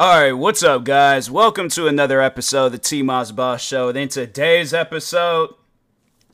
All right, what's up, guys? Welcome to another episode of the T-Moss Boss Show. And in today's episode,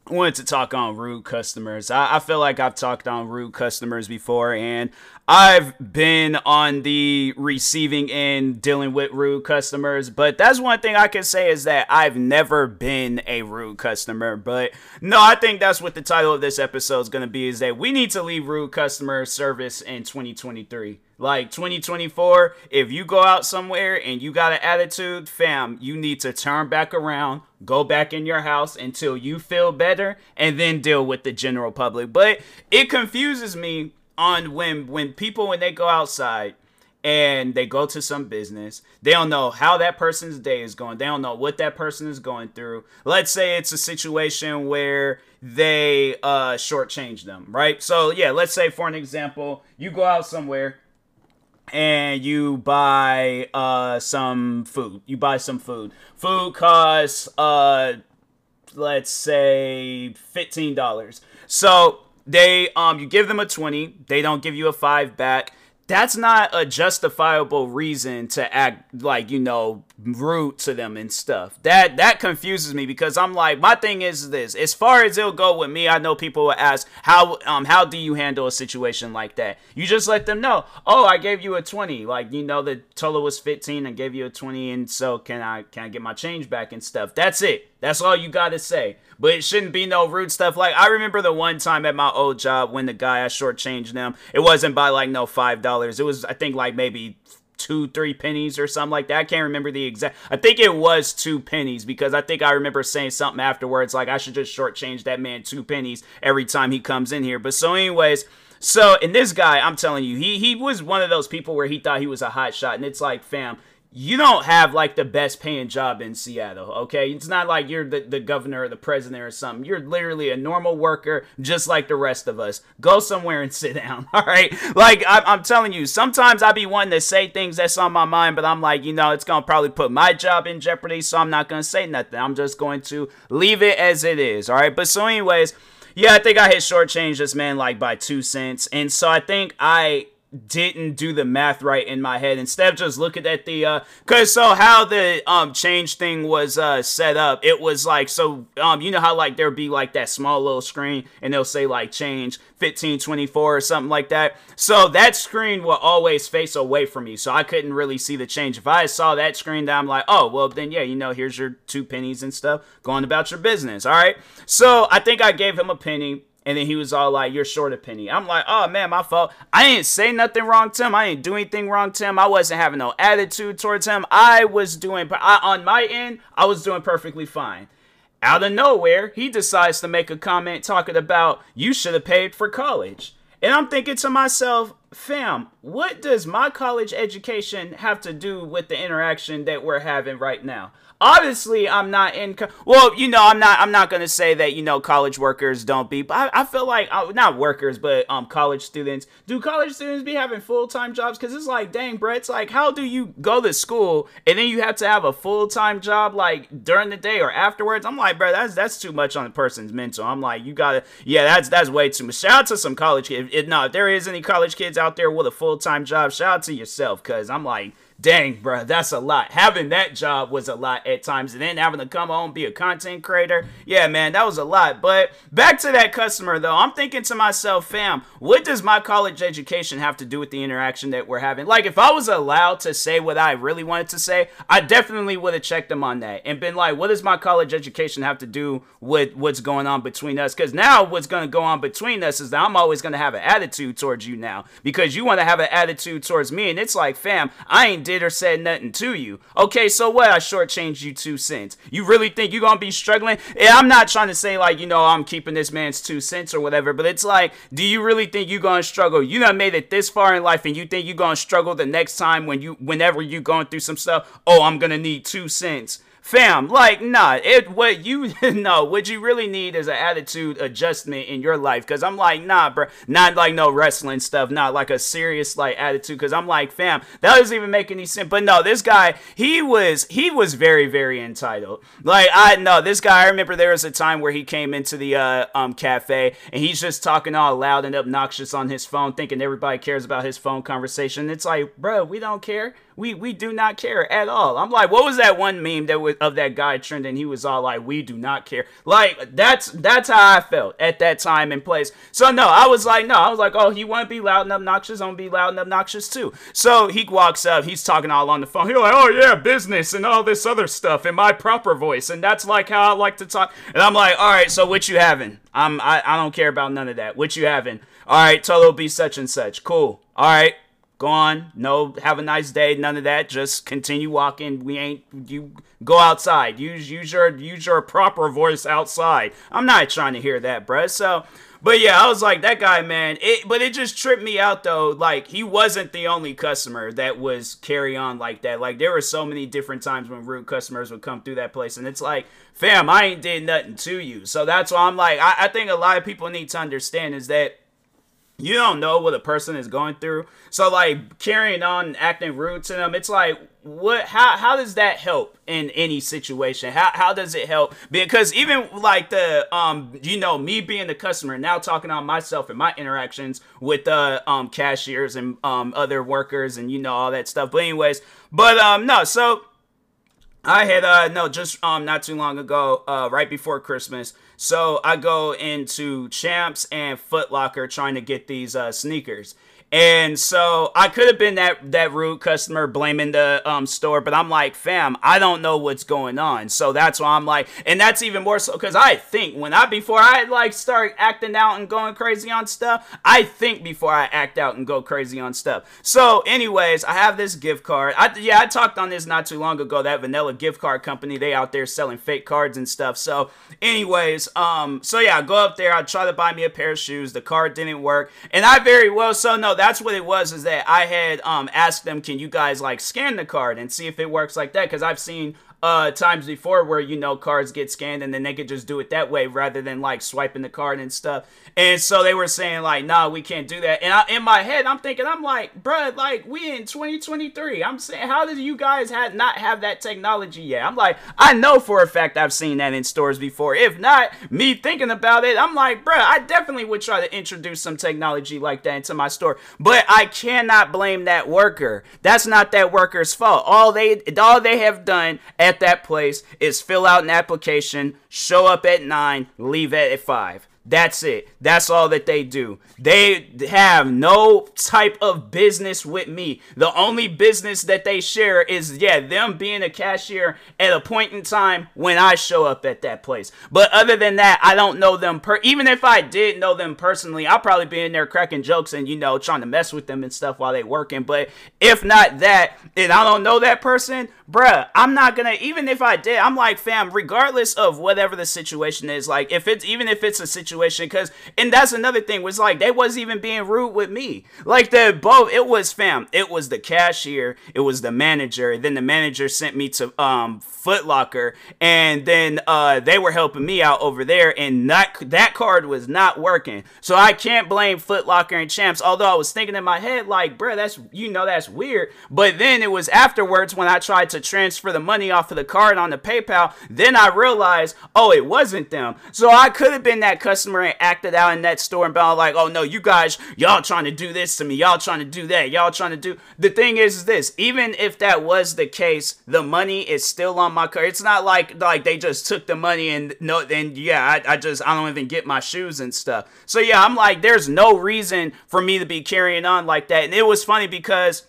I wanted to talk on rude customers. I feel like I've talked on rude customers before, and I've been on the receiving end dealing with rude customers. But that's one thing I can say is that I've never been a rude customer. But no, I think that's what the title of this episode is going to be, is that we need to leave rude customer service in 2023. Like 2024, if you go out somewhere and you got an attitude, fam, you need to turn back around, go back in your house until you feel better, and then deal with the general public. But it confuses me on when people, when they go outside and they go to some business, they don't know how that person's day is going. They don't know what that person is going through. Let's say it's a situation where they shortchange them, right? So yeah, let's say for an example, you go out somewhere and you buy some food. You buy some food. Food costs, let's say, $15. So they, you give them a 20. They don't give you a 5 back. That's not a justifiable reason to act like, you know, rude to them and stuff. That confuses me, because I'm like, my thing is this. As far as it'll go with me, I know people will ask, how do you handle a situation like that? You just let them know, oh, I gave you a 20. Like, you know, the total was 15. I gave you a 20, and so can I get my change back and stuff? That's it. That's all you got to say. But it shouldn't be no rude stuff. Like, I remember the one time at my old job when the guy, I shortchanged them. It wasn't by like no $5. It was, I think, like maybe 2-3 pennies or something like that. I can't remember the exact. I think it was 2 pennies, because I think I remember saying something afterwards like I should just shortchange that man 2 pennies every time he comes in here. But so anyways, so and this guy, I'm telling you, he was one of those people where he thought he was a hot shot. And it's like, fam, you don't have, like, the best-paying job in Seattle, okay? It's not like you're the governor or the president or something. You're literally a normal worker, just like the rest of us. Go somewhere and sit down, all right? Like, I'm telling you, sometimes I be wanting to say things that's on my mind, but I'm like, you know, it's going to probably put my job in jeopardy, so I'm not going to say nothing. I'm just going to leave it as it is, all right? But so anyways, yeah, I think I had shortchanged this man, like, by 2 cents, and so I think I didn't do the math right in my head. Instead of just looking at the cause, so how the change thing was set up, it was like, so you know how like there'd be like that small little screen and they'll say like change 1524 or something like that. So that screen will always face away from me, so I couldn't really see the change. If I saw that screen, then I'm like, oh well, then yeah, you know, here's your 2 pennies and stuff, going about your business, all right? So I think I gave him a penny. And then he was all like, you're short a penny. I'm like, oh, man, my fault. I didn't say nothing wrong to him. I didn't do anything wrong to him. I wasn't having no attitude towards him. On my end, I was doing perfectly fine. Out of nowhere, he decides to make a comment talking about, you should have paid for college. And I'm thinking to myself, fam, what does my college education have to do with the interaction that we're having right now? Obviously, I'm not in. Well, you know, I'm not gonna say that, you know, college workers don't be. But I feel like not workers, but college students. Do college students be having full-time jobs? Because it's like, dang, bro, it's like, how do you go to school and then you have to have a full-time job like during the day or afterwards? I'm like, bro, that's too much on a person's mental. I'm like, you gotta, yeah, that's way too much. Shout out to some college kids. If there is any college kids out there with a full-time job, shout out to yourself, because I'm like, dang, bro, that's a lot. Having that job was a lot at times, and then having to come home, be a content creator, yeah, man, that was a lot. But back to that customer, though, I'm thinking to myself, fam, what does my college education have to do with the interaction that we're having? Like, if I was allowed to say what I really wanted to say, I definitely would have checked them on that and been like, what does my college education have to do with what's going on between us? Because now what's going to go on between us is that I'm always going to have an attitude towards you now, because you want to have an attitude towards me, and it's like, fam, I ain't did or said nothing to you. Okay, so what? I shortchanged you 2 cents. You really think you're going to be struggling? And I'm not trying to say, like, you know, I'm keeping this man's 2 cents or whatever, but it's like, do you really think you're going to struggle? You done made it this far in life, and you think you're going to struggle the next time whenever you're going through some stuff? Oh, I'm going to need 2 cents. Fam, like, nah, what you really need is an attitude adjustment in your life, because I'm like, nah, bro, not like no wrestling stuff, not like a serious, like, attitude, because I'm like, fam, that doesn't even make any sense. But no, this guy, he was very, very entitled. Like, I remember there was a time where he came into the cafe, and he's just talking all loud and obnoxious on his phone, thinking everybody cares about his phone conversation. It's like, bro, we don't care. We do not care at all. I'm like, what was that one meme that was of that guy trending? He was all like, we do not care. Like, that's how I felt at that time and place. So no, I was like, oh, he want to be loud and obnoxious, I'm gonna be loud and obnoxious too. So he walks up, he's talking all on the phone. He's like, oh yeah, business and all this other stuff in my proper voice, and that's like how I like to talk. And I'm like, all right, so what you having? I don't care about none of that. What you having? All right, Tolo be such and such. Cool. All right. Go on, no, have a nice day, none of that, just continue walking, you go outside, use your proper voice outside. I'm not trying to hear that, bruh, so... But yeah, I was like, that guy, man, but it just tripped me out, though. Like, he wasn't the only customer that was carry on like that. Like, there were so many different times when rude customers would come through that place. And it's like, fam, I ain't did nothing to you. So that's why I'm like, I think a lot of people need to understand is that you don't know what a person is going through. So, like, carrying on and acting rude to them, it's like, what? How does that help in any situation? How does it help? Because even, like, the, me being the customer, now talking on myself and my interactions with cashiers and other workers and, all that stuff. But anyways, I had, not too long ago, right before Christmas, so I go into Champs and Foot Locker trying to get these sneakers. And so I could have been that rude customer blaming the store, but I'm like, fam, I don't know what's going on. So that's why I'm like, and that's even more so because I think before I like start acting out and going crazy on stuff, I think before I act out and go crazy on stuff. So anyways, I have this gift card. I talked on this not too long ago, that vanilla gift card company, they out there selling fake cards and stuff. So anyways, I go up there, I try to buy me a pair of shoes. The card didn't work, and I very well so know that. That's what it was, is that I had asked them, can you guys like scan the card and see if it works like that? Because I've seen times before where, cards get scanned and then they could just do it that way rather than like swiping the card and stuff. And so they were saying like, nah, we can't do that. And in my head, I'm thinking, I'm like, bruh, like we in 2023. I'm saying, how did you guys not have that technology yet? I'm like, I know for a fact I've seen that in stores before. If not, me thinking about it, I'm like, bruh, I definitely would try to introduce some technology like that into my store. But I cannot blame that worker. That's not that worker's fault. All they have done at that place is fill out an application, show up at 9, leave at 5. That's it. That's all that they do. They have no type of business with me. The only business that they share is, them being a cashier at a point in time when I show up at that place. But other than that, I don't know them. Even if I did know them personally, I'll probably be in there cracking jokes and, trying to mess with them and stuff while they working. But if not that, and I don't know that person, bruh, I'm not going to, even if I did, I'm like, fam, regardless of whatever the situation is, like, if it's a situation, because, and that's another thing, was like they wasn't even being rude with me. Like it was the cashier, it was the manager, then the manager sent me to Foot Locker, and then they were helping me out over there, and that card was not working. So I can't blame Foot Locker and Champs, although I was thinking in my head like, bro, that's that's weird. But then it was afterwards when I tried to transfer the money off of the card on the PayPal, then I realized, oh, it wasn't them. So I could have been that customer and acted out in that store and been all like, oh no, you guys, y'all trying to do this to me, y'all trying to do that, y'all trying to do. The thing is this, even if that was the case, the money is still on my card. It's not like they just took the money and I don't even get my shoes and stuff. So I'm like, there's no reason for me to be carrying on like that. And it was funny because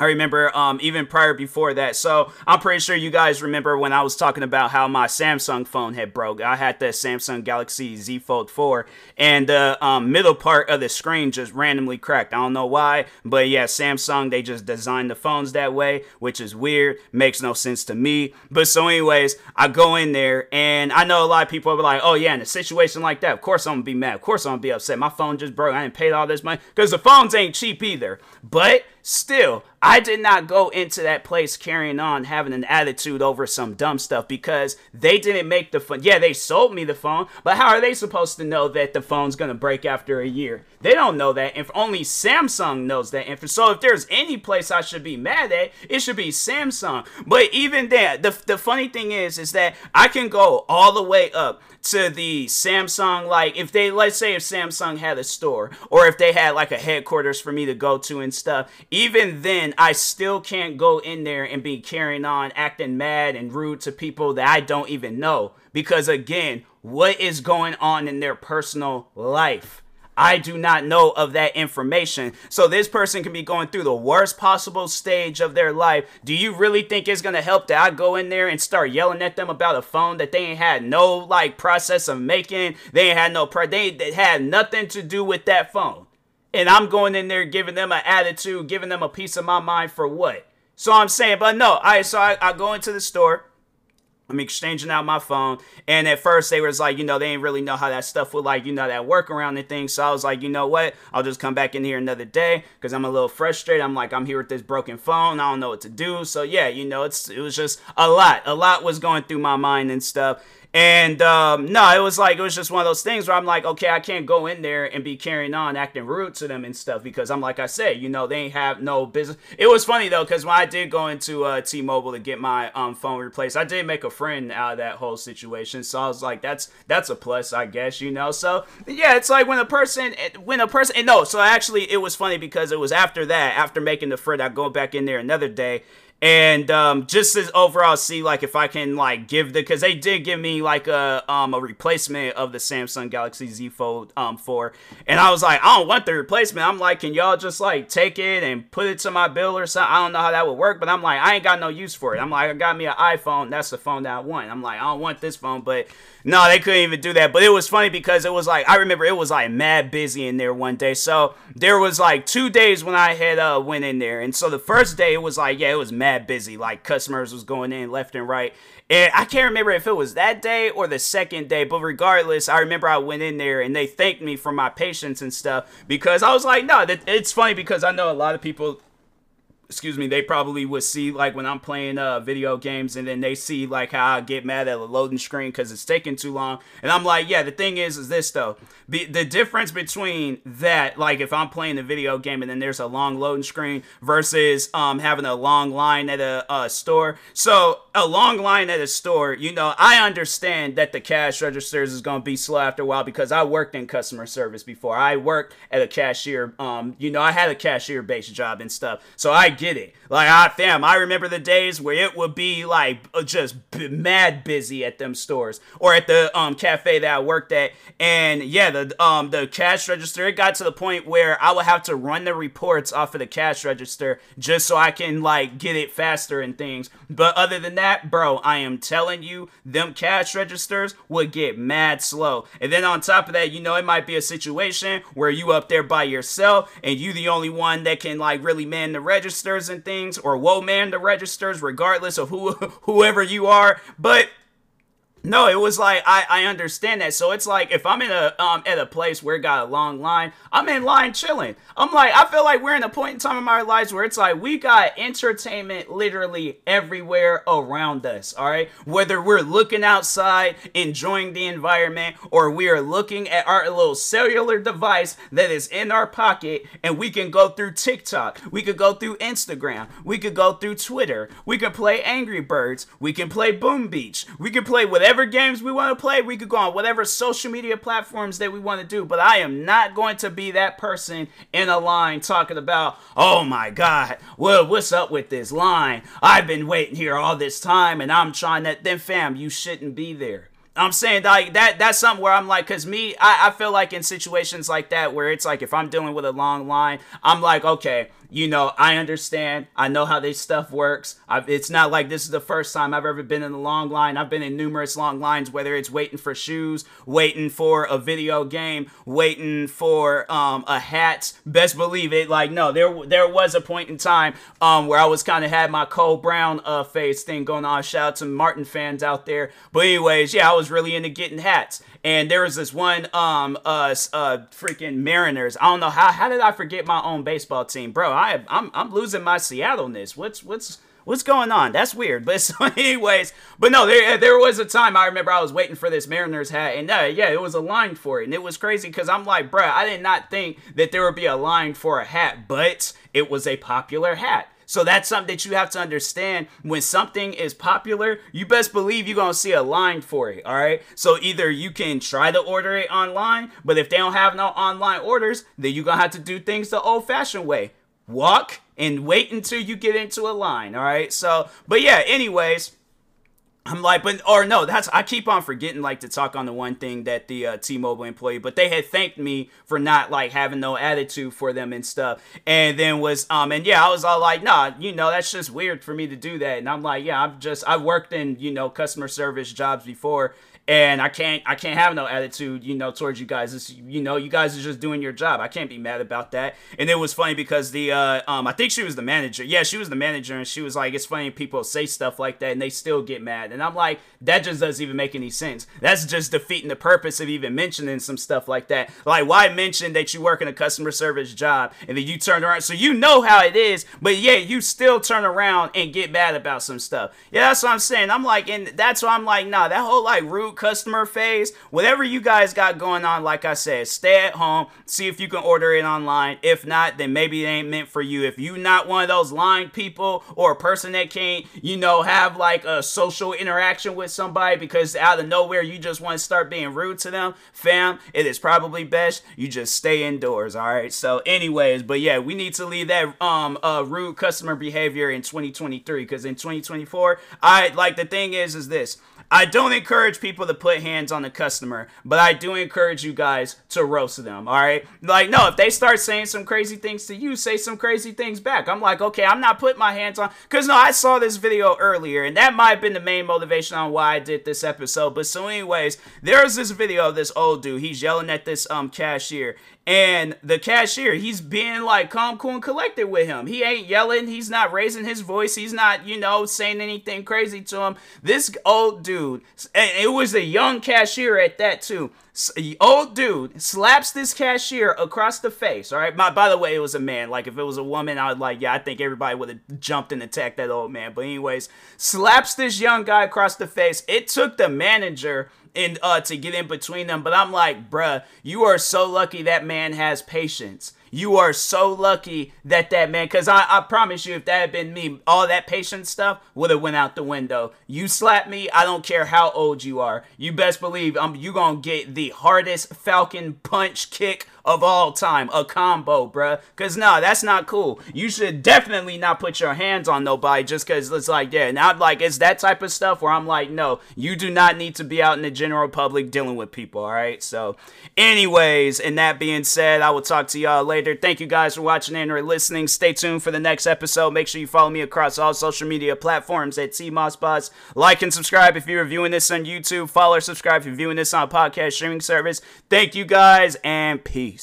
I remember even prior before that. So I'm pretty sure you guys remember when I was talking about how my Samsung phone had broke. I had the Samsung Galaxy Z Fold 4 and the middle part of the screen just randomly cracked. I don't know why, but yeah, Samsung, they just designed the phones that way, which is weird. Makes no sense to me. But so anyways, I go in there and I know a lot of people are like, oh yeah, in a situation like that, of course I'm gonna be mad. Of course I'm gonna be upset. My phone just broke. I ain't paid all this money because the phones ain't cheap either. But still, I did not go into that place carrying on having an attitude over some dumb stuff because they didn't make the phone. Yeah, they sold me the phone, but how are they supposed to know that the phone's going to break after a year? They don't know that. And only Samsung knows that. And so if there's any place I should be mad at, it should be Samsung. But even that, the funny thing is that I can go all the way up to the Samsung, like if they, let's say if Samsung had a store or if they had like a headquarters for me to go to and stuff, even then, I still can't go in there and be carrying on acting mad and rude to people that I don't even know. Because again, what is going on in their personal life? I do not know of that information. So this person can be going through the worst possible stage of their life. Do you really think it's going to help that I go in there and start yelling at them about a phone that they ain't had no like process of making? They ain't had no, they had nothing to do with that phone. And I'm going in there giving them an attitude, giving them a piece of my mind for what? So I'm saying, but no, I go into the store. I'm exchanging out my phone, and at first they was like, you know, they ain't really know how that stuff would like, you know, that workaround and things. So I was like, you know what? I'll just come back in here another day because I'm a little frustrated. I'm like, I'm here with this broken phone. I don't know what to do. So yeah, you know, it was just a lot. A lot was going through my mind and stuff. And no, it was like, it was just one of those things where I'm like, okay, I can't go in there and be carrying on acting rude to them and stuff because I'm like I said, you know, they ain't have no business. It was funny though because when I did go into T-Mobile to get my phone replaced, I did make a friend out of that whole situation. So I was like, that's a plus, I guess, you know. So yeah, it's like when a person, and no, so actually it was funny because it was after that, after making the friend, I go back in there another day. And just to overall see like if I can like give the, because they did give me like a replacement of the Samsung Galaxy Z Fold 4, and I was like, I don't want the replacement. I'm like, can y'all just like take it and put it to my bill or something? I don't know how that would work, but I'm like, I ain't got no use for it. I'm like, I got me an iPhone. That's the phone that I want. I'm like, I don't want this phone. But no, they couldn't even do that. But it was funny because it was like, I remember it was like mad busy in there one day. So there was like 2 days when I had went in there, and so the first day it was like, yeah, it was mad busy, like customers was going in left and right, and I can't remember if it was that day or the second day, but regardless, I remember I went in there and they thanked me for my patience and stuff because I was like, no, it's funny because I know a lot of people, excuse me, they probably would see like when I'm playing video games and then they see like how I get mad at a loading screen because it's taking too long. And I'm like, yeah, the thing is this though. The difference between that, like if I'm playing a video game and then there's a long loading screen versus having a long line at a store. So a long line at a store, you know, I understand that the cash registers is going to be slow after a while because I worked in customer service before. I worked at a cashier, you know, I had a cashier-based job and stuff. So I get it. Like, I remember the days where it would be like just mad busy at them stores or at the cafe that I worked at. And yeah, the cash register, it got to the point where I would have to run the reports off of the cash register just so I can like get it faster and things. But other than that, bro, I am telling you, them cash registers would get mad slow. And then on top of that, you know, it might be a situation where you up there by yourself and you the only one that can like really man the register and things, or whoa, man, the registers, regardless of whoever you are. But no, it was like, I understand that. So it's like, if I'm in a at a place where it got a long line, I'm in line chilling. I'm like, I feel like we're in a point in time in our lives where it's like, we got entertainment literally everywhere around us, all right? Whether we're looking outside, enjoying the environment, or we are looking at our little cellular device that is in our pocket, and we can go through TikTok, we could go through Instagram, we could go through Twitter, we could play Angry Birds, we can play Boom Beach, we could play whatever games we want to play, we could go on whatever social media platforms that we want to do. But I am not going to be that person in a line talking about, oh my God, well, what's up with this line? I've been waiting here all this time and I'm trying to, then fam, you shouldn't be there. I'm saying like that's something where I'm like, because me, I feel like in situations like that where it's like if I'm dealing with a long line, I'm like, okay, you know, I understand. I know how this stuff works. It's not like this is the first time I've ever been in a long line. I've been in numerous long lines, whether it's waiting for shoes, waiting for a video game, waiting for a hat. Best believe it. Like, no, there was a point in time where I was kind of had my Cole Brown face thing going on. Shout out to Martin fans out there. But anyways, yeah, I was really into getting hats. And there was this one freaking Mariners. I don't know how did I forget my own baseball team, bro? I'm losing my Seattle-ness. What's going on? That's weird. But so anyways, but no, there was a time I remember I was waiting for this Mariners hat, and yeah, it was a line for it, and it was crazy because I'm like, bro, I did not think that there would be a line for a hat, but it was a popular hat. So that's something that you have to understand. When something is popular, you best believe you're going to see a line for it, all right? So either you can try to order it online, but if they don't have no online orders, then you're going to have to do things the old-fashioned way. Walk and wait until you get into a line, all right? So, but yeah, anyways, I'm like, but, or no, that's, I keep on forgetting, like, to talk on the one thing that the T-Mobile employee, but they had thanked me for not, like, having no attitude for them and stuff, and then was, and yeah, I was all like, nah, you know, that's just weird for me to do that, and I'm like, yeah, I worked in, you know, customer service jobs before, and I can't have no attitude, you know, towards you guys. It's, you know, you guys are just doing your job. I can't be mad about that. And it was funny because the, I think she was the manager. Yeah, she was the manager, and she was like, it's funny people say stuff like that, and they still get mad. And I'm like, that just doesn't even make any sense. That's just defeating the purpose of even mentioning some stuff like that. Like, why mention that you work in a customer service job, and then you turn around, so you know how it is, but yeah, you still turn around and get mad about some stuff. Yeah, that's what I'm saying. I'm like, and that's why I'm like, nah, that whole, like, rude customer phase, whatever you guys got going on, like I said, stay at home, see if you can order it online. If not, then maybe it ain't meant for you. If you not one of those line people or a person that can't, you know, have like a social interaction with somebody because out of nowhere you just want to start being rude to them, fam, it is probably best you just stay indoors, all right? So anyways, but yeah, we need to leave that rude customer behavior in 2023, because in 2024, I like, the thing is this, I don't encourage people to put hands on the customer, but I do encourage you guys to roast them, all right? Like, no, if they start saying some crazy things to you, say some crazy things back. I'm like, okay, I'm not putting my hands on, because no, I saw this video earlier, and that might have been the main motivation on why I did this episode. But so anyways, there's this video of this old dude, he's yelling at this cashier, and the cashier, he's being like calm, cool, and collected with him. He ain't yelling, he's not raising his voice, he's not, you know, saying anything crazy to him. This old dude, and it was a young cashier at that too, old dude slaps this cashier across the face, all right? By the way, it was a man. Like, if it was a woman, I would, like, yeah, I think everybody would have jumped and attacked that old man. But anyways, slaps this young guy across the face. It took the manager and to get in between them, but I'm like, bruh, you are so lucky that man has patience. You are so lucky that man, because I promise you, if that had been me, all that patience stuff would have went out the window. You slap me, I don't care how old you are. You best believe you gonna get the hardest Falcon punch kick of all time, a combo, bruh. Because no, that's not cool. You should definitely not put your hands on nobody just because it's like, yeah. And I'm like, it's that type of stuff where I'm like, no, you do not need to be out in the general public dealing with people, all right? So anyways, and that being said, I will talk to y'all later. Thank you guys for watching and or listening. Stay tuned for the next episode. Make sure you follow me across all social media platforms at T-Moss Boss. Like and subscribe if you're viewing this on YouTube. Follow or subscribe if you're viewing this on a podcast streaming service. Thank you guys, and peace.